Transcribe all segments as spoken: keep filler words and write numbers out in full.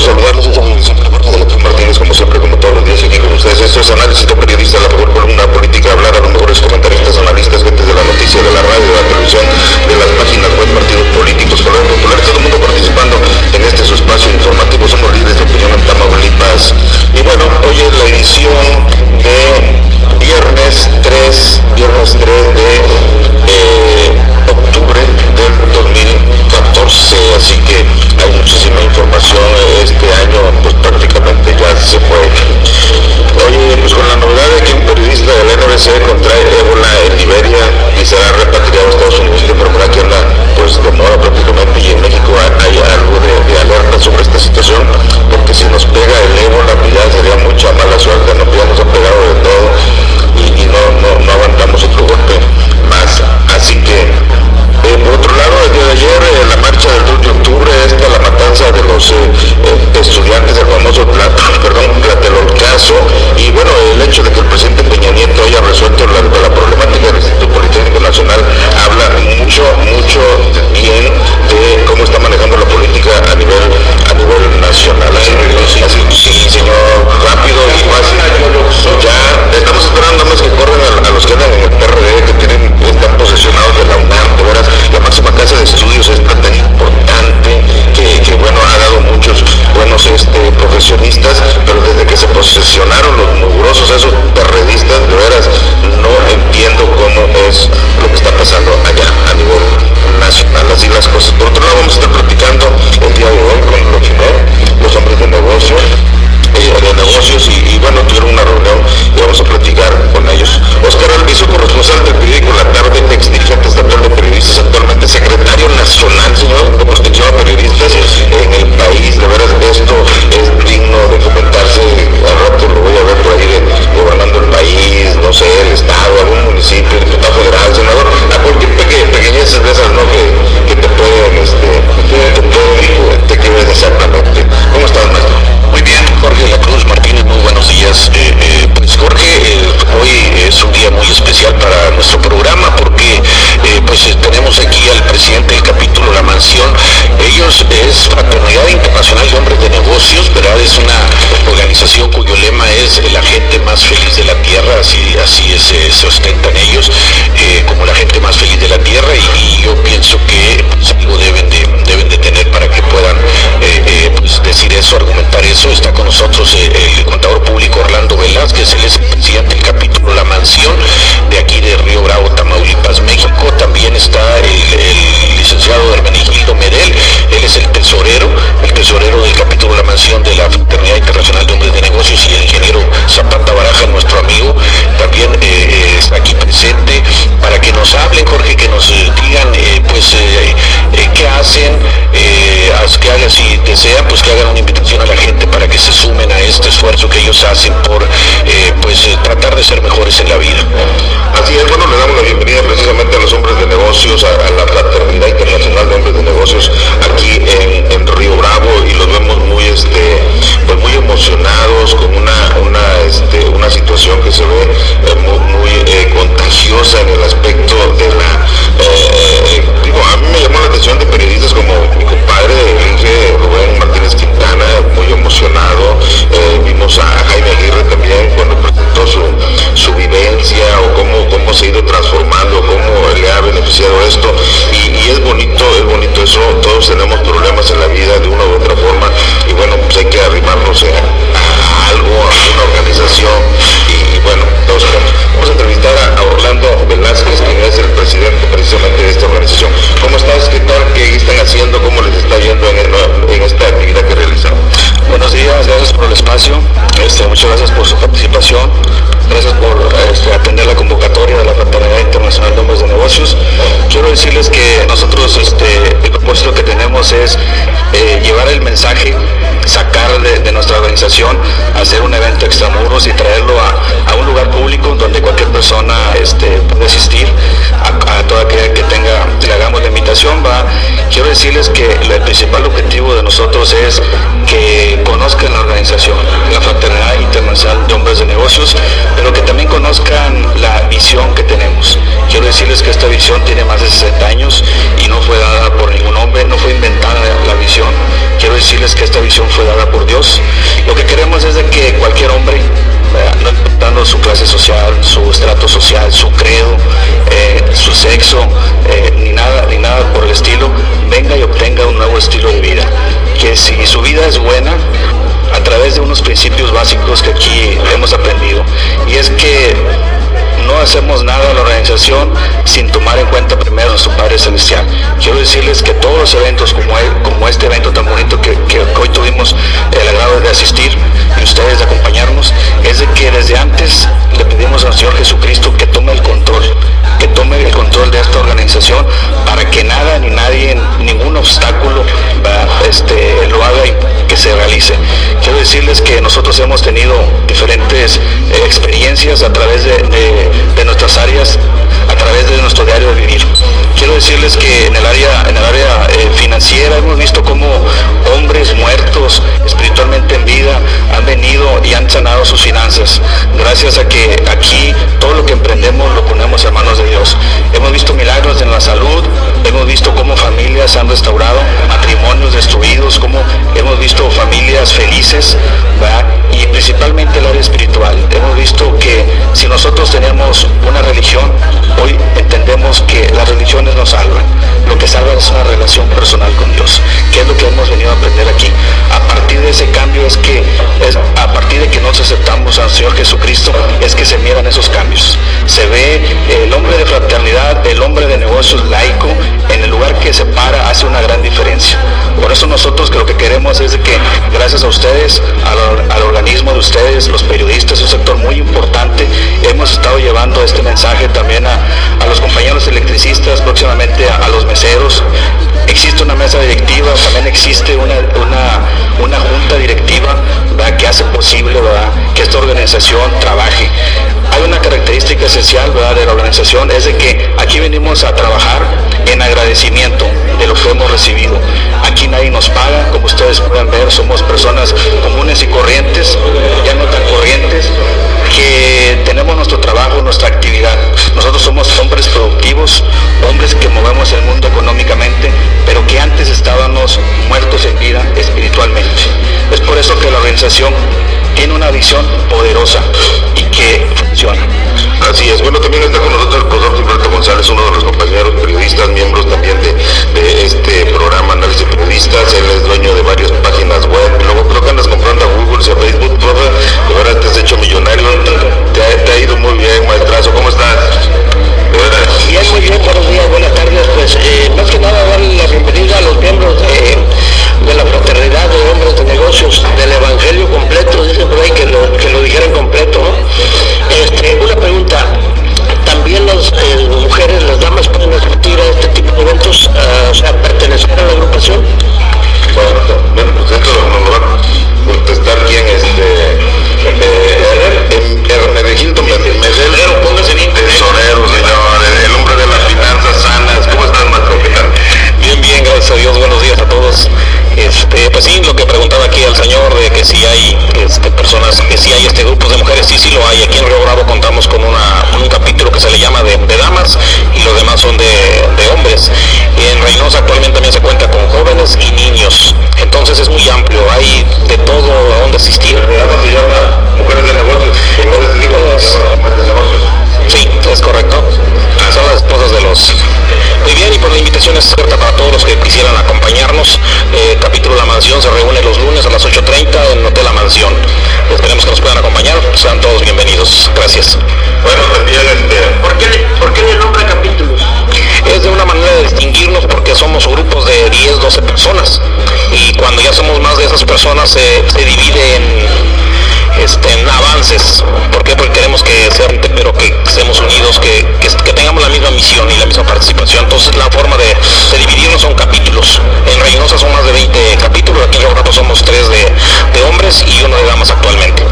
saludarlos en su municipio de Puerto de Rubén Martínez, como siempre, como todos los días, aquí con ustedes. Esto es Análisis de Periodistas, la mejor columna política, hablar a los mejores comentaristas, analistas, gente de la noticia, de la radio, de la televisión, de las páginas web, partidos políticos, colores populares, todo el mundo participando en este su espacio informativo. Somos líderes de opinión en Tamaulipas. Y bueno, hoy es la edición de viernes tres, viernes tres de eh, octubre del dos mil catorce, así que hay muchísima información. Este año pues prácticamente ya se fue. Oye, pues con la novedad de que un periodista del N B C contrae ébola en Liberia y será repatriado a Estados Unidos, que por aquí anda pues de moda prácticamente, y en México hay algo de, de alerta sobre esta situación, porque si nos pega el ébola pues ya sería mucha mala suerte, no podíamos haber pegado de todo y, y no, no, no aguantamos otro golpe más, así que... Eh, por otro lado, el día de ayer, eh, la marcha del dos de octubre, esta la matanza de los eh, eh, estudiantes del famoso Tlatelolcaso, y bueno, el hecho de que el presidente Peña Nieto haya resuelto la, la problemática del Instituto Politécnico Nacional habla mucho, mucho bien de cómo está manejando la política a nivel, a nivel nacional. Así que, sí, señor, rápido y fácil. Ya estamos esperando más que corren a, a los que andan en el P R D, que tienen, están posesionados de la UNAM, de veras. La máxima casa de estudios es tan importante que, que bueno, ha dado muchos buenos este, profesionistas, pero desde que se posesionaron los mugrosos, esos perredistas, de veras, no entiendo cómo es lo que está pasando allá a nivel nacional, así las cosas. Por otro lado, vamos a estar platicando el día de hoy con los, los hombres de negocio, de negocios y, y bueno, tuvieron una reunión y vamos a platicar con ellos. Oscar Alviso, corresponsal del periódico La Tarde, ex dirigente estatal de periodistas, actualmente secretario nacional, señor, de protección a periodistas en el país. De veras, esto es digno de comentarse. Al rato lo voy a ver por ahí gobernando el país, no sé, el estado, algún municipio, diputado federal, senador, a cualquier peque, pequeñeces de esas, ¿no? Que, que te pueden, este, te pueden, te quieren exactamente. ¿Cómo estás, maestro? Muy bien, Jorge La Cruz Martínez, muy buenos días. Eh, eh, pues Jorge, eh, hoy es un día muy especial para nuestro programa porque eh, pues tenemos aquí al presidente del capítulo La Mansión. Ellos es Fraternidad Internacional de Hombres de Negocios, ¿verdad? Es una organización cuyo lema es la gente más feliz de la tierra, así, así es, eh, se ostentan ellos eh, como la gente más feliz de la tierra, y, y yo pienso que pues, algo deben de, deben de tener para que puedan eh, eh, pues, decir eso, argumentar eso. Está con nosotros el contador público Orlando Velázquez, él es el presidente del capítulo La Mansión de aquí de Río Bravo, Tamaulipas, México. También está el, el licenciado Hermenegildo Merel, él es el tesorero, el tesorero del capítulo La Mansión de la Fraternidad Internacional de Hombres de Negocios, y el ingeniero Zapata Baraja, nuestro amigo, también eh, está aquí presente para que nos hablen, Jorge, que nos eh, digan eh, pues eh, eh, qué hacen, eh, que hagan, si desean, pues que hagan una invitación a la gente para que se sumen a este esfuerzo que ellos hacen por eh, pues eh, tratar de ser mejores en la vida. Así es, bueno, le damos la bienvenida precisamente a los hombres de negocios, a, a la Fraternidad Internacional de Hombres de Negocios aquí en, en Río Bravo, y los vemos muy este pues muy emocionados con una una este una situación que se ve eh, muy, muy eh, contagiosa en el aspecto de la eh, digo, a mí me llamó la atención de periodistas como mi compadre eh, Rubén Martínez Quintana, muy emocionado. Eh, vimos a Jaime Aguirre también cuando presentó su, su vivencia o cómo, cómo se ha ido transformando, cómo le ha beneficiado esto, y, y es bonito, es bonito eso. Todos tenemos problemas en la vida de una u otra forma, y bueno, pues hay que arrimarnos a, a algo, a una organización, y, y bueno, todos sabemos. Vamos a entrevistar a, a Orlando Velázquez, quien es el presidente precisamente de esta organización. ¿Cómo estás? ¿Qué tal? ¿Qué están haciendo? ¿Cómo les está yendo en, el, en esta actividad que realizamos? Buenos días, gracias por el espacio, este, muchas gracias por su participación, gracias por este, atender la convocatoria de la Fraternidad Internacional de Hombres de Negocios. Quiero decirles que nosotros este, el propósito que tenemos es eh, llevar el mensaje, sacar de, de nuestra organización, hacer un evento extramuros y traerlo a, a un lugar público donde cualquier persona este, puede asistir, a, a toda aquella que tenga, le hagamos la invitación. Va. Quiero decirles que el principal objetivo de nosotros es que conozcan la organización, la Fraternidad Internacional de Hombres de Negocios, pero que también conozcan la visión que tenemos. Quiero decirles que esta visión tiene más de sesenta años y no fue dada por ningún hombre, no fue inventada la visión. Quiero decirles que esta visión fue dada por Dios. Lo que queremos es de que cualquier hombre, no importando su clase social, su estrato social, su credo, eh, su sexo, eh, ni nada, ni nada por el estilo, venga y obtenga un nuevo estilo de vida. Que si su vida es buena, a través de unos principios básicos que aquí hemos aprendido, y es que no hacemos nada a la organización sin tomar en cuenta primero a nuestro Padre Celestial. Quiero decirles que todos los eventos como, el, como este evento tan bonito que, que hoy tuvimos el agrado de asistir y ustedes de acompañarnos, es de que desde antes le pedimos al Señor Jesucristo que tome el control, que tome el control de esta organización para que nada ni nadie, ningún obstáculo este, lo haga y que se realice. Quiero decirles que nosotros hemos tenido diferentes eh, experiencias a través de, de de nuestras áreas, a través de nuestro diario de vivir. Quiero decirles que en el área, en el área eh, financiera hemos visto cómo hombres muertos espiritualmente en vida han venido y han sanado sus finanzas, gracias a que aquí todo lo que emprendemos lo ponemos en manos de Dios. Hemos visto milagros en la salud, hemos visto cómo familias se han restaurado, matrimonios destruidos, cómo hemos visto familias felices, ¿verdad? Y principalmente el área espiritual. Hemos visto que si nosotros tenemos una religión, hoy entendemos que las religiones no salvan. Lo que salva es una relación personal con Dios, que es lo que hemos venido a aprender aquí. A partir de ese cambio es que, es, a partir de que nos aceptamos al Señor Jesucristo, es que se miran esos cambios. Se ve el hombre de fraternidad, el hombre de negocios laico, en el lugar que se para hace una gran diferencia. Por eso nosotros que lo que queremos es de que, gracias a ustedes, al, al organismo de ustedes, los periodistas, un sector muy importante, hemos estado llevando este mensaje también a, a los compañeros electricistas, próximamente a, a los meseros. Existe una mesa directiva, también existe una, una, una junta directiva, ¿verdad?, que hace posible, ¿verdad?, que esta organización trabaje. Hay una característica esencial, ¿verdad?, de la organización, es de que aquí venimos a trabajar en agradecimiento de lo que hemos recibido. Aquí nadie nos paga, como ustedes pueden ver, somos personas comunes y corrientes, ya no tan corrientes, que tenemos nuestro trabajo, nuestra actividad. Nosotros somos hombres productivos, hombres que movemos el mundo económicamente, pero que antes estábamos muertos en vida espiritualmente. Es por eso que la organización tiene una visión poderosa y que funciona. Así es. Bueno, también está con nosotros el profesor Gilberto González, uno de los compañeros periodistas, miembros también de, de este programa Análisis Periodistas. Él es dueño de varias páginas web. Luego creo que andas comprando a Google y a Facebook, profe. De verdad te has hecho millonario. Te ha, te ha ido muy bien, maestrazo. ¿Cómo estás? De verdad. Bien, muy bien. Buenos días, buenas tardes. Pues eh, más que nada darle la bienvenida a los miembros de... de la Fraternidad de Hombres de Negocios, del Evangelio completo, dicen por ahí que lo, que lo dijeran completo, ¿no? Este, una pregunta, ¿también las eh, mujeres, las damas pueden asistir a este tipo de eventos, uh, o sea, pertenecer a la agrupación? Bueno, bueno pues esto nos va a contestar quién es Hermenegildo Medelero, póngase bien. Tesorero, señor, el hombre de las finanzas sanas. ¿Cómo estás, más complicado? Bien, bien, gracias a Dios, buenos días a todos. Este, pues sí, lo que preguntaba aquí al señor de que si hay este, personas, que si hay este grupos de mujeres, sí, sí lo hay. Aquí en Río Bravo contamos con una, un capítulo que se le llama de, de damas y los demás son de, de hombres. En Reynosa actualmente también se cuenta con jóvenes y niños, entonces es muy amplio, hay de todo a donde asistir. Mujeres de negocios, mujeres de negocios. Sí, es correcto. Son las esposas de los... Muy bien, y por la invitación es abierta para todos los que quisieran acompañarnos. Eh, capítulo La Mansión se reúne los lunes a las ocho treinta en Hotel La Mansión. Esperemos que nos puedan acompañar. Sean todos bienvenidos. Gracias. Bueno, ¿por qué, por qué le nombra capítulos? Es de una manera de distinguirnos porque somos grupos de diez, doce personas. Y cuando ya somos más de esas personas eh, se divide en... Este, en avances. ¿Por qué? Porque queremos que sea gente, pero que seamos unidos, que, que, que tengamos la misma misión y la misma participación. Entonces la forma de, de dividirnos son capítulos. En Reynosa son más de veinte capítulos, aquí en Río somos tres de, de hombres y uno de damas actualmente.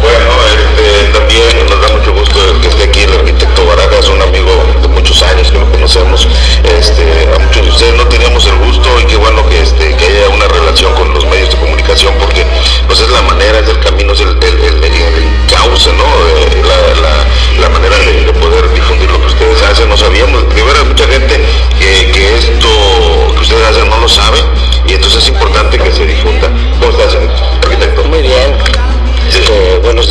Bueno, este, también nos da mucho gusto que esté aquí el arquitecto Baraja, es un amigo de muchos años que lo conocemos. Este, a muchos de ustedes no teníamos el gusto y qué bueno que, este, que haya una relación con los medios de comunicación porque pues es la manera, es el camino, es el, el, el, el cauce, ¿no? Eh, la, la, la manera de, de poder difundir lo que ustedes hacen. No sabíamos, de verdad, mucha gente que, que esto que ustedes hacen no lo sabe y entonces es importante que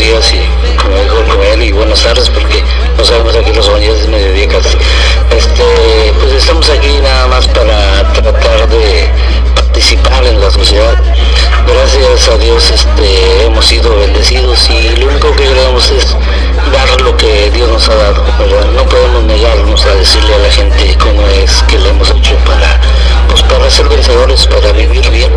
días y con él, con él y buenas tardes, porque no sabemos aquí los baños de mediodía casi. Este, pues estamos aquí nada más para tratar de participar en la sociedad. Gracias a Dios este, hemos sido bendecidos y lo único que queremos es dar lo que Dios nos ha dado, ¿verdad? No podemos negarnos a decirle a la gente cómo es que le hemos hecho para, pues, para ser vencedores, para vivir bien,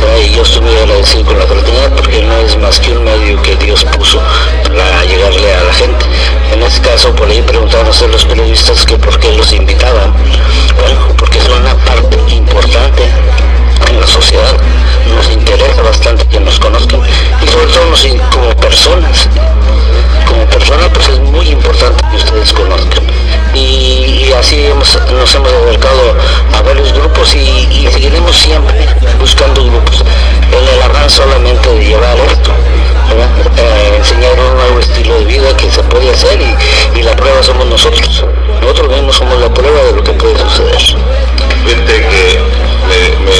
¿verdad? Y yo estoy muy agradecido con la fraternidad porque no es más que un medio que Dios puso para llegarle a la gente. En este caso, por ahí preguntábamos a los periodistas que por qué los invitaban. Bueno, porque es una parte importante en la sociedad, nos interesa bastante que nos conozcan y sobre todo nos, como personas, como personas pues es muy importante que ustedes conozcan y, y así hemos, nos hemos acercado a varios grupos y, y seguiremos siempre buscando grupos en el avance solamente de llevar esto, eh, enseñar un nuevo estilo de vida que se puede hacer y, y la prueba somos nosotros, nosotros mismos somos la prueba de lo que puede suceder. Viste que me, me,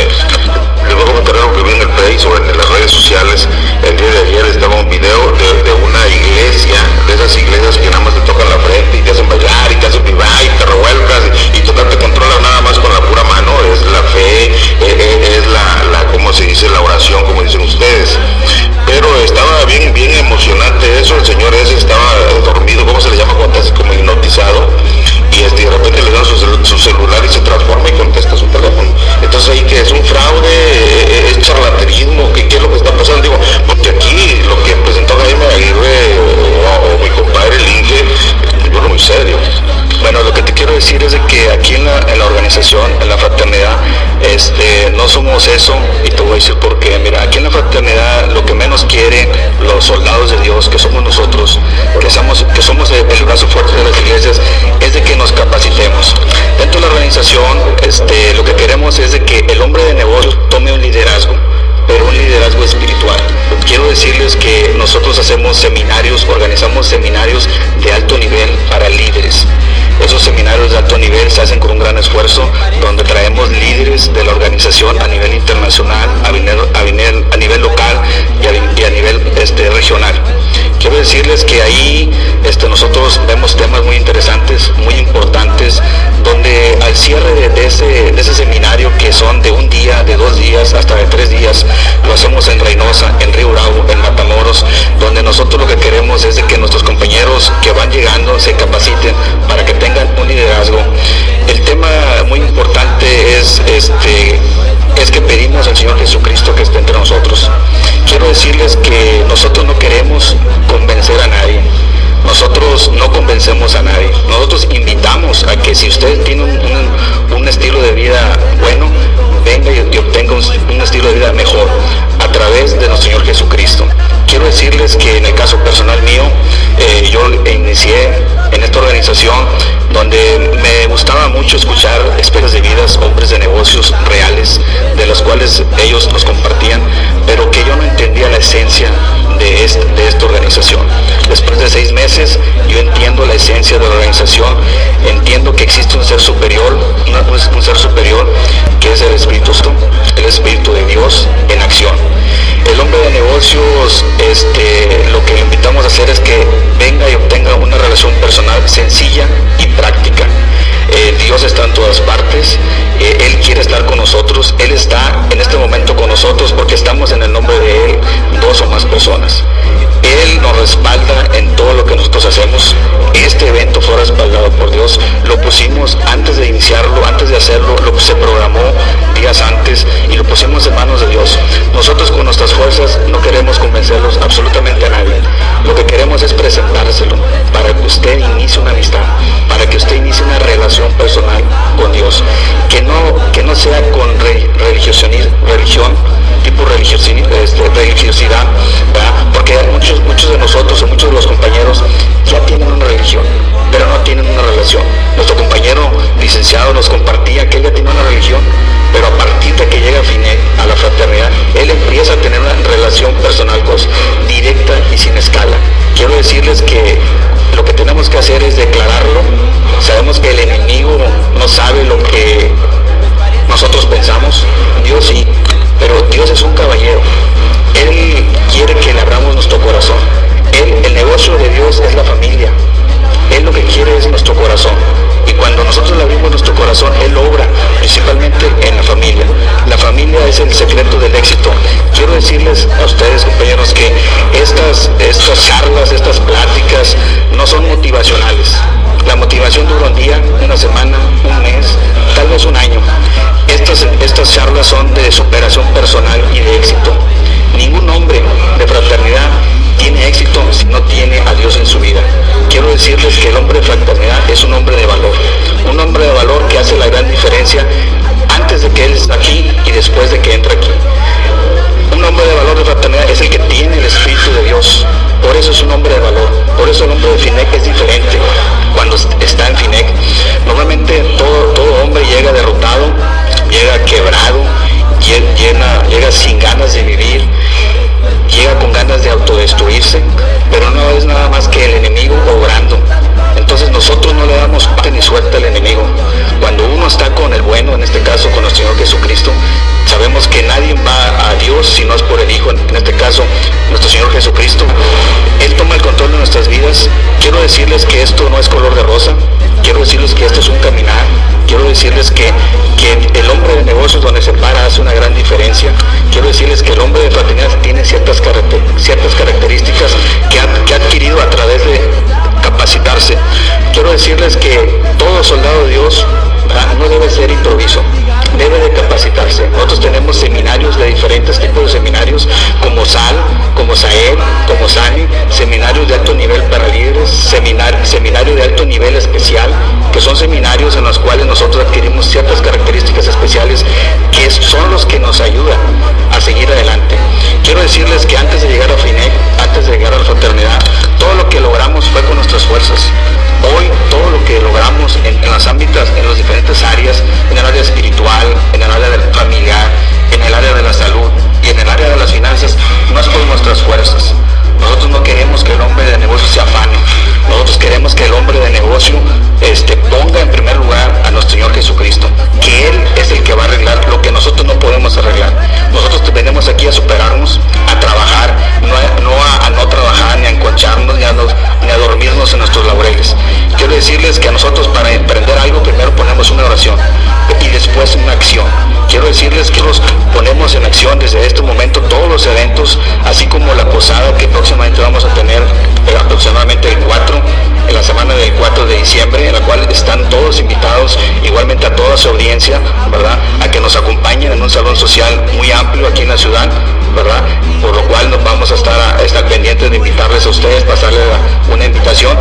les voy a comentar algo que vi en el Face o en las redes sociales. El día de ayer estaba un video de, de una iglesia, de esas iglesias que nada más te tocan la frente y te hacen bailar y te hacen vibrar y te revuelcas y, y total te controlas nada más con la pura mano. Es la fe, es, es la, la, como se dice, la oración, como dicen ustedes. Pero estaba bien, bien emocionante eso. El señor ese estaba dormido, ¿cómo se le llama? Como hipnotizado. Y este, de repente le dan su, su celular y se transforma y contesta su teléfono. Entonces ahí que es un fraude, es charlatanismo, ¿qué, qué es lo que está pasando? Digo, porque aquí lo que presentó Jaime Aguirre o, o mi compadre el Inge, yo lo muy serio. Bueno, lo que te quiero decir es de que aquí en la, en la organización, en la fraternidad, este, no somos eso, y te voy a decir por qué. Mira, aquí en la fraternidad lo que menos quieren los soldados de Dios, que somos nosotros, que somos, que somos el brazo fuerte de las iglesias, es de que nos capacitemos. Dentro de la organización, este, lo que queremos es de que el hombre de negocios tome un liderazgo, pero un liderazgo espiritual. Quiero decirles que nosotros hacemos seminarios, organizamos seminarios de alto nivel para líderes. Esos seminarios de alto nivel se hacen con un gran esfuerzo, donde traemos líderes de la organización a nivel internacional, a nivel, a nivel, a nivel local y a, y a nivel este, regional. Quiero decirles que ahí este, nosotros vemos temas muy interesantes, muy importantes, donde al cierre de ese, de ese seminario, que son de un día, de dos días, hasta de tres días, lo hacemos en Reynosa, en Río Bravo, en Matamoros, donde nosotros lo que queremos es de que nuestros compañeros que van llegando se capaciten para que tengan un liderazgo. El tema muy importante es, este, es que pedimos al Señor Jesucristo que esté entre nosotros. Quiero decirles que nosotros no queremos convencer a nadie. Nosotros no convencemos a nadie. Nosotros invitamos a que si usted tiene un, un, un estilo de vida bueno, venga y obtenga un, un estilo de vida mejor a través de nuestro Señor Jesucristo. Quiero decirles que en el caso personal mío, eh, yo inicié en esta organización donde me gustaba mucho escuchar experiencias de vidas, hombres de negocios reales, de los cuales ellos nos compartían, pero que yo no entendía la esencia de, este, de esta organización. Después de seis meses, yo entiendo la esencia de la organización, entiendo que existe un ser superior, una, un ser superior que es el Espíritu Santo, el Espíritu de Dios en acción. El hombre de negocios, este, lo que le invitamos a hacer es que venga y obtenga una relación personal sencilla y práctica. Eh, Dios está en todas partes, eh, Él quiere estar con nosotros, Él está en este momento con nosotros porque estamos en el nombre de Él, dos o más personas. Él nos respalda en todo lo que nosotros hacemos. Este evento fue respaldado por Dios, lo pusimos antes de iniciarlo, antes de hacerlo, lo que se programó días antes y lo pusimos en manos de Dios. Nosotros con nuestras fuerzas no queremos convencerlos absolutamente a nadie. Lo que queremos es presentárselo para que usted inicie una amistad, para que usted inicie una relación personal con Dios, que no, que no sea con re, religión, tipo religiosidad, este, religiosidad, ¿verdad? Porque hay muchos, muchos de nosotros o muchos de los compañeros ya tienen una religión, pero no tienen una relación. Nuestro compañero licenciado nos compartía que él ya tiene una religión, pero a partir de que llega FIHNEC a la fraternidad, él empieza a tener una relación personal pues, directa y sin escala. Quiero decirles que lo que tenemos que hacer es declararlo. Sabemos que el enemigo no sabe lo que nosotros pensamos, Dios sí, pero Dios es un caballero. Él quiere que le abramos nuestro corazón. Él ponemos nuestro corazón, Él obra principalmente en la familia. La familia es el secreto del éxito. Quiero decirles a ustedes, compañeros, que estas, estas charlas, estas pláticas no son motivacionales. La motivación dura un día, una semana, un mes, tal vez un año. Estas, estas charlas son de superación personal y de éxito. Ningún hombre de fraternidad tiene éxito si no tiene a Dios en su vida. Quiero decirles que el hombre de fraternidad es un hombre de valor, un hombre de valor que hace la gran diferencia antes de que él está aquí y después de que entra aquí. Un hombre de valor de fraternidad es el que tiene el Espíritu de Dios, por eso es un hombre de valor, por eso el hombre de FIHNEC es diferente cuando está en FIHNEC. Normalmente todo, todo hombre llega derrotado, llega quebrado, llena, llega sin ganas de vivir, llega con ganas de autodestruirse, pero no es nada más que el enemigo obrando. Entonces nosotros no le damos parte ni suerte al enemigo. Cuando uno está con el bueno, en este caso con el Señor Jesucristo, sabemos que nadie va a Dios si no es por el Hijo, en este caso nuestro Señor Jesucristo. Él toma el control de nuestras vidas. Quiero decirles que esto no es color de rosa, quiero decirles que esto es un caminar, quiero decirles que, que el hombre de negocios donde se para hace una gran diferencia. Quiero decirles que el hombre de fraternidad tiene ciertas, caracter ciertas características que ha, que ha adquirido a través de capacitarse. Quiero decirles que todo soldado de Dios, ¿verdad?, no debe ser improviso, debe de capacitarse. Nosotros tenemos seminarios de diferentes tipos de seminarios, como S A L, como S A E M, como S A N I, seminarios de alto nivel para líderes, seminar, seminario de alto nivel especial, que son seminarios en los cuales nosotros adquirimos ciertas características especiales que son los que nos ayudan a seguir adelante. Quiero decirles que antes de llegar a FIHNEC, antes de llegar a la fraternidad, todo lo que logramos fue con nuestras fuerzas. Hoy todo lo que logramos en, en las ámbitos, en las diferentes áreas, en el área espiritual, en el área familiar, en el área de la salud y en el área de las finanzas, no es por nuestras fuerzas. Nosotros no queremos que el hombre de negocio se afane, nosotros queremos que el hombre de negocio este, ponga en primer lugar a nuestro Señor Jesucristo, que Él es el que va a arreglar lo que nosotros no podemos arreglar. Nosotros venimos aquí a superarnos, a trabajar, no, no a, a no trabajar, ni a enconcharnos, ni a, nos, ni a dormirnos en nuestros laureles. Quiero decirles que a nosotros para emprender algo primero ponemos una oración y después una acción. Quiero decirles que los ponemos en acción desde este momento todos los eventos, así como la posada que próximamente vamos a tener eh, aproximadamente el cuatro, en la semana del cuatro de diciembre, en la cual están todos invitados, igualmente a toda su audiencia, ¿verdad?, a que nos acompañen en un salón social muy amplio aquí en la ciudad, ¿verdad?, por lo cual nos vamos a estar, a, a estar pendientes de invitarles a ustedes, pasarles la, una invitación,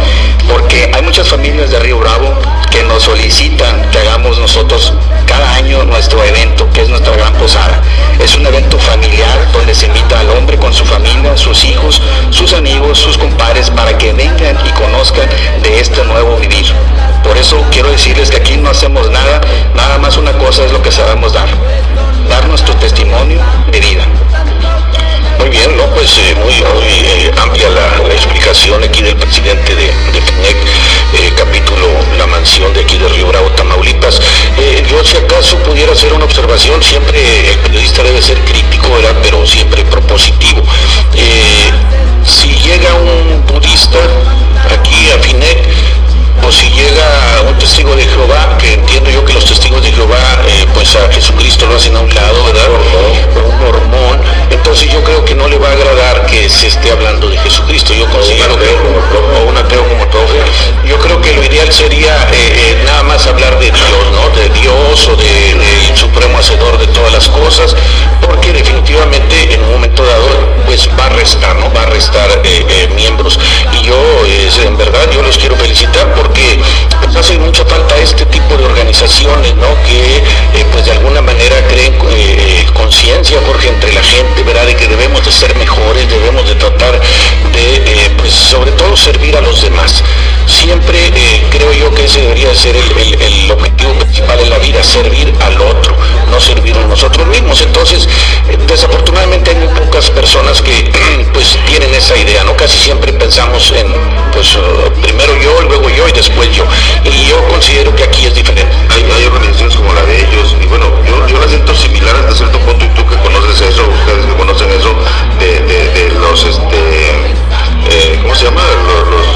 porque hay muchas familias de Río Bravo que nos solicitan que hagamos nosotros cada año nuestro evento, que es nuestra gran posada. Es un evento familiar donde se invita al hombre con su familia, sus hijos, sus amigos, sus compadres, para que vengan y conozcan de este nuevo vivir. Por eso quiero decirles que aquí no hacemos nada, nada más una cosa es lo que sabemos dar, dar nuestro testimonio de vida. Muy bien, ¿no? Pues eh, muy, muy eh, amplia la, la explicación aquí del presidente de, de FIHNEC, eh, capítulo La Mansión de aquí de Río Bravo, Tamaulipas. Eh, yo si acaso pudiera hacer una observación, siempre el periodista debe ser crítico, ¿verdad?, pero siempre propositivo. Eh, si llega un budista aquí a FIHNEC, o si llega un testigo de Jehová, que entiendo yo que los testigos de Jehová, eh, pues a Jesucristo lo hacen a un lado, ¿verdad?, o un mormón, entonces yo creo que no le va a agradar que se esté hablando de Jesucristo. Yo considero que, o un ateo como todo, yo creo que lo ideal sería eh, eh, nada más hablar de Dios, ¿no?, de Dios o de, de el supremo hacedor de todas las cosas, porque definitivamente en un momento dado pues va a restar, ¿no?, va a restar eh, eh, miembros, y yo eh, en verdad yo los quiero felicitar porque que pues hace mucha falta este tipo de organizaciones, ¿no?, que eh, pues de alguna manera creen eh, conciencia, Jorge, entre la gente, ¿verdad?, de que debemos de ser mejores, debemos de tratar de, eh, pues sobre todo servir a los demás. Siempre eh, creo yo que ese debería ser el, el, el objetivo principal en la vida, servir al otro, no servir a nosotros mismos. Entonces, eh, desafortunadamente hay muy pocas personas que pues tienen esa idea, ¿no? Casi siempre pensamos en, pues, uh, primero yo, luego yo y después yo. Y yo considero que aquí es diferente. Hay, hay organizaciones como la de ellos, y bueno, yo, yo la siento similar hasta cierto punto, y tú que conoces eso, ustedes que conocen eso, de, de, de los, este, eh, ¿cómo se llama? Los... los...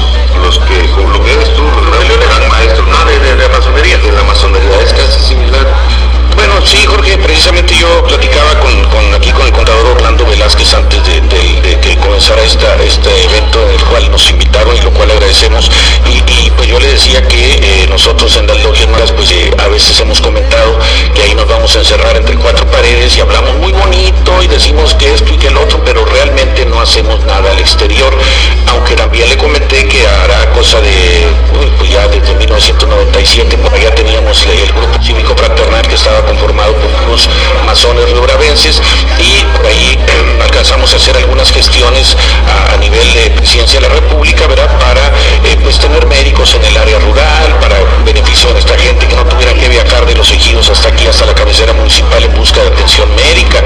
los que, lo que eres tú, los gran maestros, no, de, de, de la masonería, de la masonería, precisamente yo platicaba con, con aquí con el contador Orlando Velázquez antes de, de, de que comenzara esta, este evento en el cual nos invitaron y lo cual agradecemos, y, y pues yo le decía que eh, nosotros en las logias malas pues eh, a veces hemos comentado que ahí nos vamos a encerrar entre cuatro paredes y hablamos muy bonito y decimos que esto y que el otro, pero realmente no hacemos nada al exterior, aunque también le comenté que hará cosa de, pues ya desde mil novecientos noventa y siete por allá teníamos el grupo cívico fraternal que estaba conformado por unos masones riobravenses y por ahí eh, alcanzamos a hacer algunas gestiones a, a nivel de presidencia de la república, ¿verdad? Para eh, pues tener médicos en el área rural, para beneficio de esta gente que no tuviera que viajar de los ejidos hasta aquí, hasta la cabecera municipal en busca de atención médica,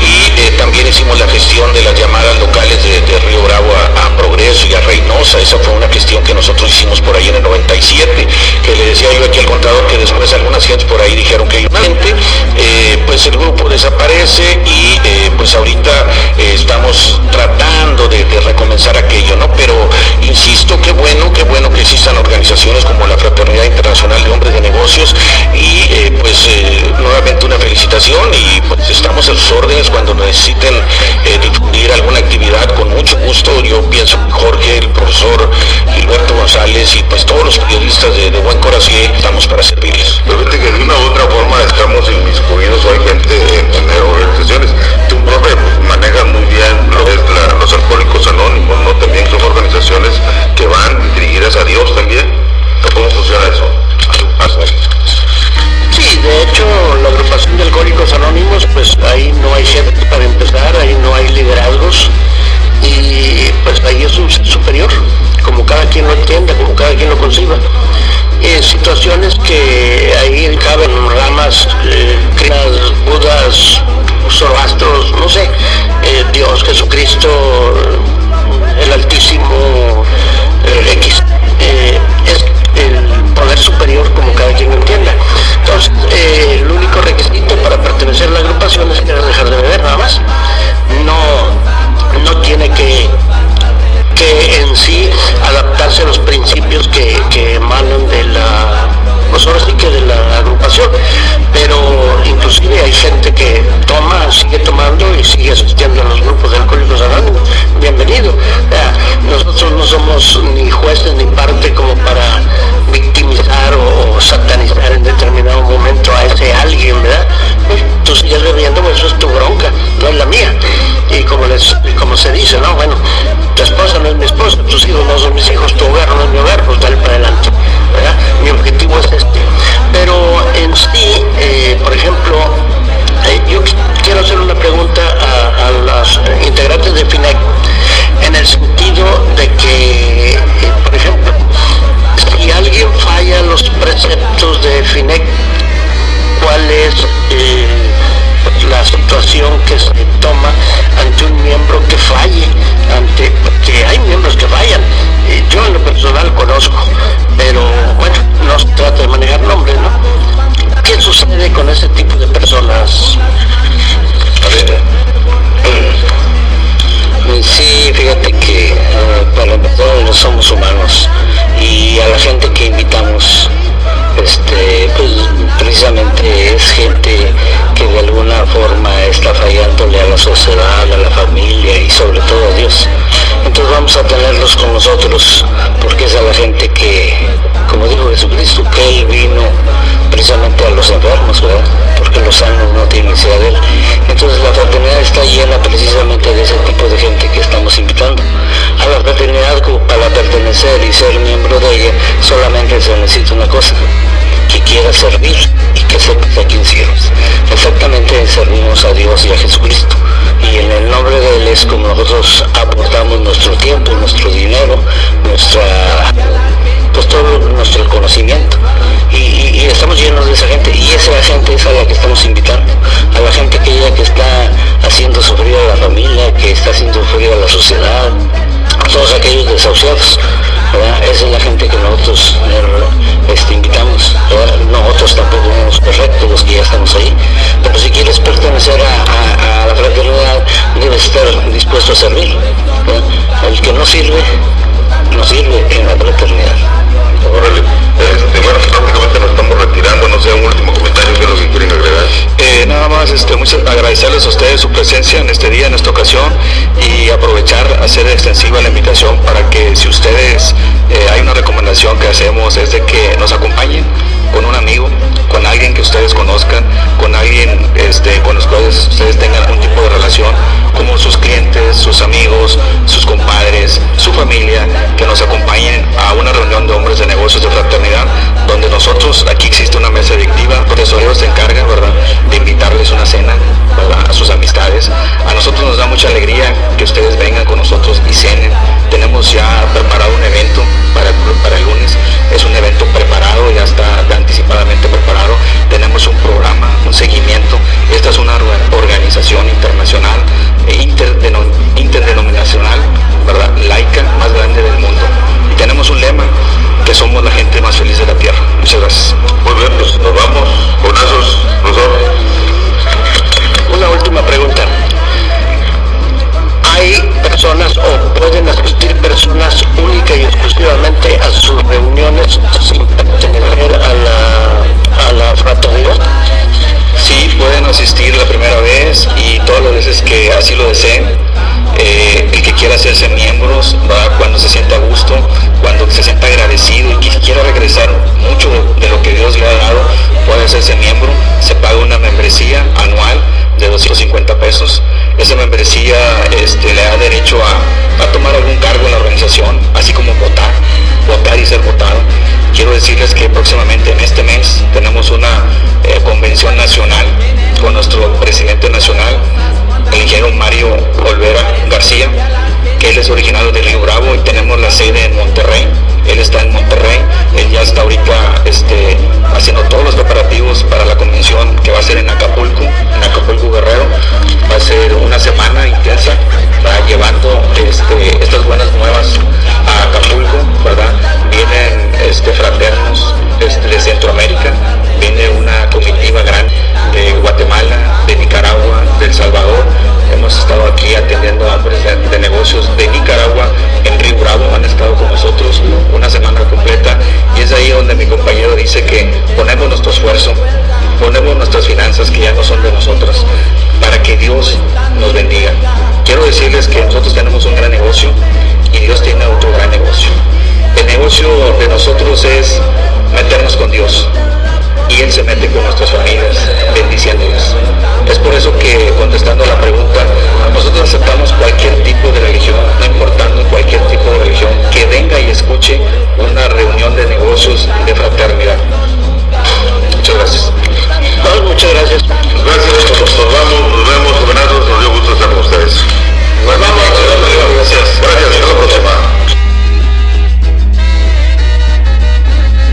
y eh, también hicimos la gestión de las llamadas locales de, de Río Bravo a, a Progreso y a Reynosa. Esa fue una gestión que nosotros hicimos por ahí en el noventa y siete, que le decía yo aquí al contador que después algunas gentes por ahí dijeron que hay una gente, eh, pues el grupo desaparece y eh, pues ahorita eh, estamos tratando de, de recomenzar aquello, ¿no? Pero insisto, qué bueno, qué bueno que existan organizaciones como la Fraternidad Internacional de Hombres de Negocios y eh, pues eh, nuevamente una felicitación y pues estamos a sus órdenes cuando necesiten eh, difundir alguna actividad con mucho gusto. Yo pienso que Jorge, el profesor Gilberto González y pues todos los periodistas de, de buen corazón estamos para servirles. Pero viste que de una u otra forma estamos inmiscuidos, hay gente en, en organizaciones. Tú profe manejas muy bien lo que es la, los alcohólicos anónimos, ¿no? También son organizaciones que van dirigidas a Dios también. ¿Cómo funciona eso? Sí, de hecho la agrupación de alcohólicos anónimos, pues ahí no hay jefe para empezar, ahí no hay liderazgos y pues ahí es un ser superior, como cada quien lo entienda, como cada quien lo conciba. Eh, situaciones que ahí caben ramas, eh, crinas, budas, zoroastros, no sé, eh, Dios, Jesucristo, el Altísimo, el X, eh, es el poder superior como cada quien lo entienda. Entonces, eh, el único requisito para pertenecer a la agrupación es querer dejar de beber, nada más. No, no tiene que... que en sí adaptarse a los principios que, que emanan de la, pues ahora sí que de la agrupación, pero inclusive hay gente que toma, sigue tomando y sigue asistiendo a los grupos de alcohólicos anónimos. Bienvenido. Eh, nosotros no somos ni jueces ni parte como para victimizar o, o satanizar en determinado momento a ese alguien, ¿verdad? Eh, tú sigues bebiendo, pues eso es tu bronca, no es la mía. Y como les, como se dice, no, bueno, tu esposa no es mi esposa, tus hijos no son mis hijos, tu hogar no es mi hogar, pues dale para adelante, ¿verdad? Mi objetivo es este. Pero en sí, eh, por ejemplo, eh, yo quiero hacer una pregunta a, a los integrantes de FIHNEC, en el sentido de que, eh, por ejemplo, si alguien falla los preceptos de FIHNEC, ¿cuál es eh, la situación que se toma ante un miembro que falle? Ante, porque hay miembros que fallan, y yo en lo personal conozco, pero bueno, no se trata de manejar nombres, ¿no? ¿Qué sucede con ese tipo de personas? A ver, eh, sí, fíjate que eh, para todos los somos humanos, y a la gente que invitamos, Este, pues precisamente es gente que de alguna forma está fallándole a la sociedad, a la familia y sobre todo a Dios. Entonces vamos a tenerlos con nosotros, porque es a la gente que, como dijo Jesucristo, que Él vino precisamente a los enfermos, ¿verdad? Porque los sanos no tienen necesidad de Él. Entonces la fraternidad está llena precisamente de ese tipo de gente que estamos invitando. A la fraternidad, para pertenecer y ser miembro de ella, solamente se necesita una cosa: que quiera servir y que sepa a quién sirves. Exactamente, servimos a Dios y a Jesucristo, y en el nombre de Él es como nosotros aportamos nuestro tiempo, nuestro dinero, nuestra, pues todo nuestro conocimiento, y, y, y estamos llenos de esa gente, y esa gente es a la que estamos invitando, a la gente que ya que está haciendo sufrir a la familia, que está haciendo sufrir a la sociedad, a todos aquellos desahuciados, ¿verdad? Esa es la gente que nosotros este, invitamos, ¿verdad? Nosotros tampoco somos perfectos los que ya estamos ahí, pero si quieres pertenecer a, a, a la fraternidad, debes estar dispuesto a servir, ¿no? El que no sirve, no sirve en la fraternidad. Órale. Este, bueno, prácticamente nos estamos retirando, no sé, un último comentario que nos quieren agregar. Eh, nada más, este, muchas, agradecerles a ustedes su presencia en este día, en esta ocasión, y aprovechar, hacer extensiva la invitación para que si ustedes, eh, hay una recomendación que hacemos, es de que nos acompañen con un amigo, con alguien que ustedes conozcan, con alguien este, con los cuales ustedes tengan algún tipo de relación, como sus clientes, sus amigos, sus compadres, su familia, que nos acompañen a una reunión de hombres de negocios de fraternidad, donde nosotros, aquí existe una mesa directiva, el tesorero se encarga, ¿verdad?, de invitarles una cena, ¿verdad?, a sus amistades. A nosotros nos da mucha alegría que ustedes vengan con nosotros y cenen. Tenemos ya preparado un evento para, para el lunes, es un evento preparado, ya está anticipadamente preparado, tenemos un programa, un seguimiento. Esta es una organización internacional e interdenominacional, ¿verdad?, laica, más grande del mundo, y tenemos un lema, que somos la gente más feliz de la tierra. Muchas gracias. Muy bien, pues nos vamos con esos nosotros. Una última pregunta: ¿hay personas o pueden asistir personas única y exclusivamente a sus reuniones sin pertenecer a la, a la fraternidad? Sí, pueden asistir la primera vez y todas las veces que así lo deseen. Eh, el que quiera hacerse miembros, ¿verdad?, cuando se sienta a gusto, cuando se sienta agradecido y que quiera regresar mucho de lo que Dios le ha dado, puede hacerse miembro. Se paga una membresía anual de doscientos cincuenta pesos. Esa membresía este, le da derecho a, a tomar algún cargo en la organización, así como votar, votar y ser votado. Quiero decirles que próximamente en este mes tenemos una eh, convención nacional con nuestro presidente nacional, el ingeniero Mario Olvera García, que él es originario de Río Bravo y tenemos la sede en Monterrey. Él está en Monterrey, él ya está ahorita este, haciendo todos los preparativos para la convención que va a ser en Acapulco, en Acapulco Guerrero. Va a ser una semana intensa, ¿verdad?, llevando este, estas buenas nuevas a Acapulco, ¿verdad? Vienen este, fraternos este, de Centroamérica, viene una comitiva grande de Guatemala, de Nicaragua, de El Salvador. Hemos estado aquí atendiendo a hombres de, de negocios de Nicaragua, en Río Bravo han estado con nosotros una semana completa, y es ahí donde mi compañero dice que ponemos nuestro esfuerzo, ponemos nuestras finanzas que ya no son de nosotros, para que Dios nos bendiga. Quiero decirles que nosotros tenemos un gran negocio y Dios tiene otro gran negocio. El negocio de nosotros es meternos con Dios, y Él se mete con nuestras familias, bendiciéndolas. Es por eso que, contestando la pregunta, nosotros aceptamos cualquier tipo de religión, no importando cualquier tipo de religión, que venga y escuche una reunión de negocios de fraternidad. Muchas gracias.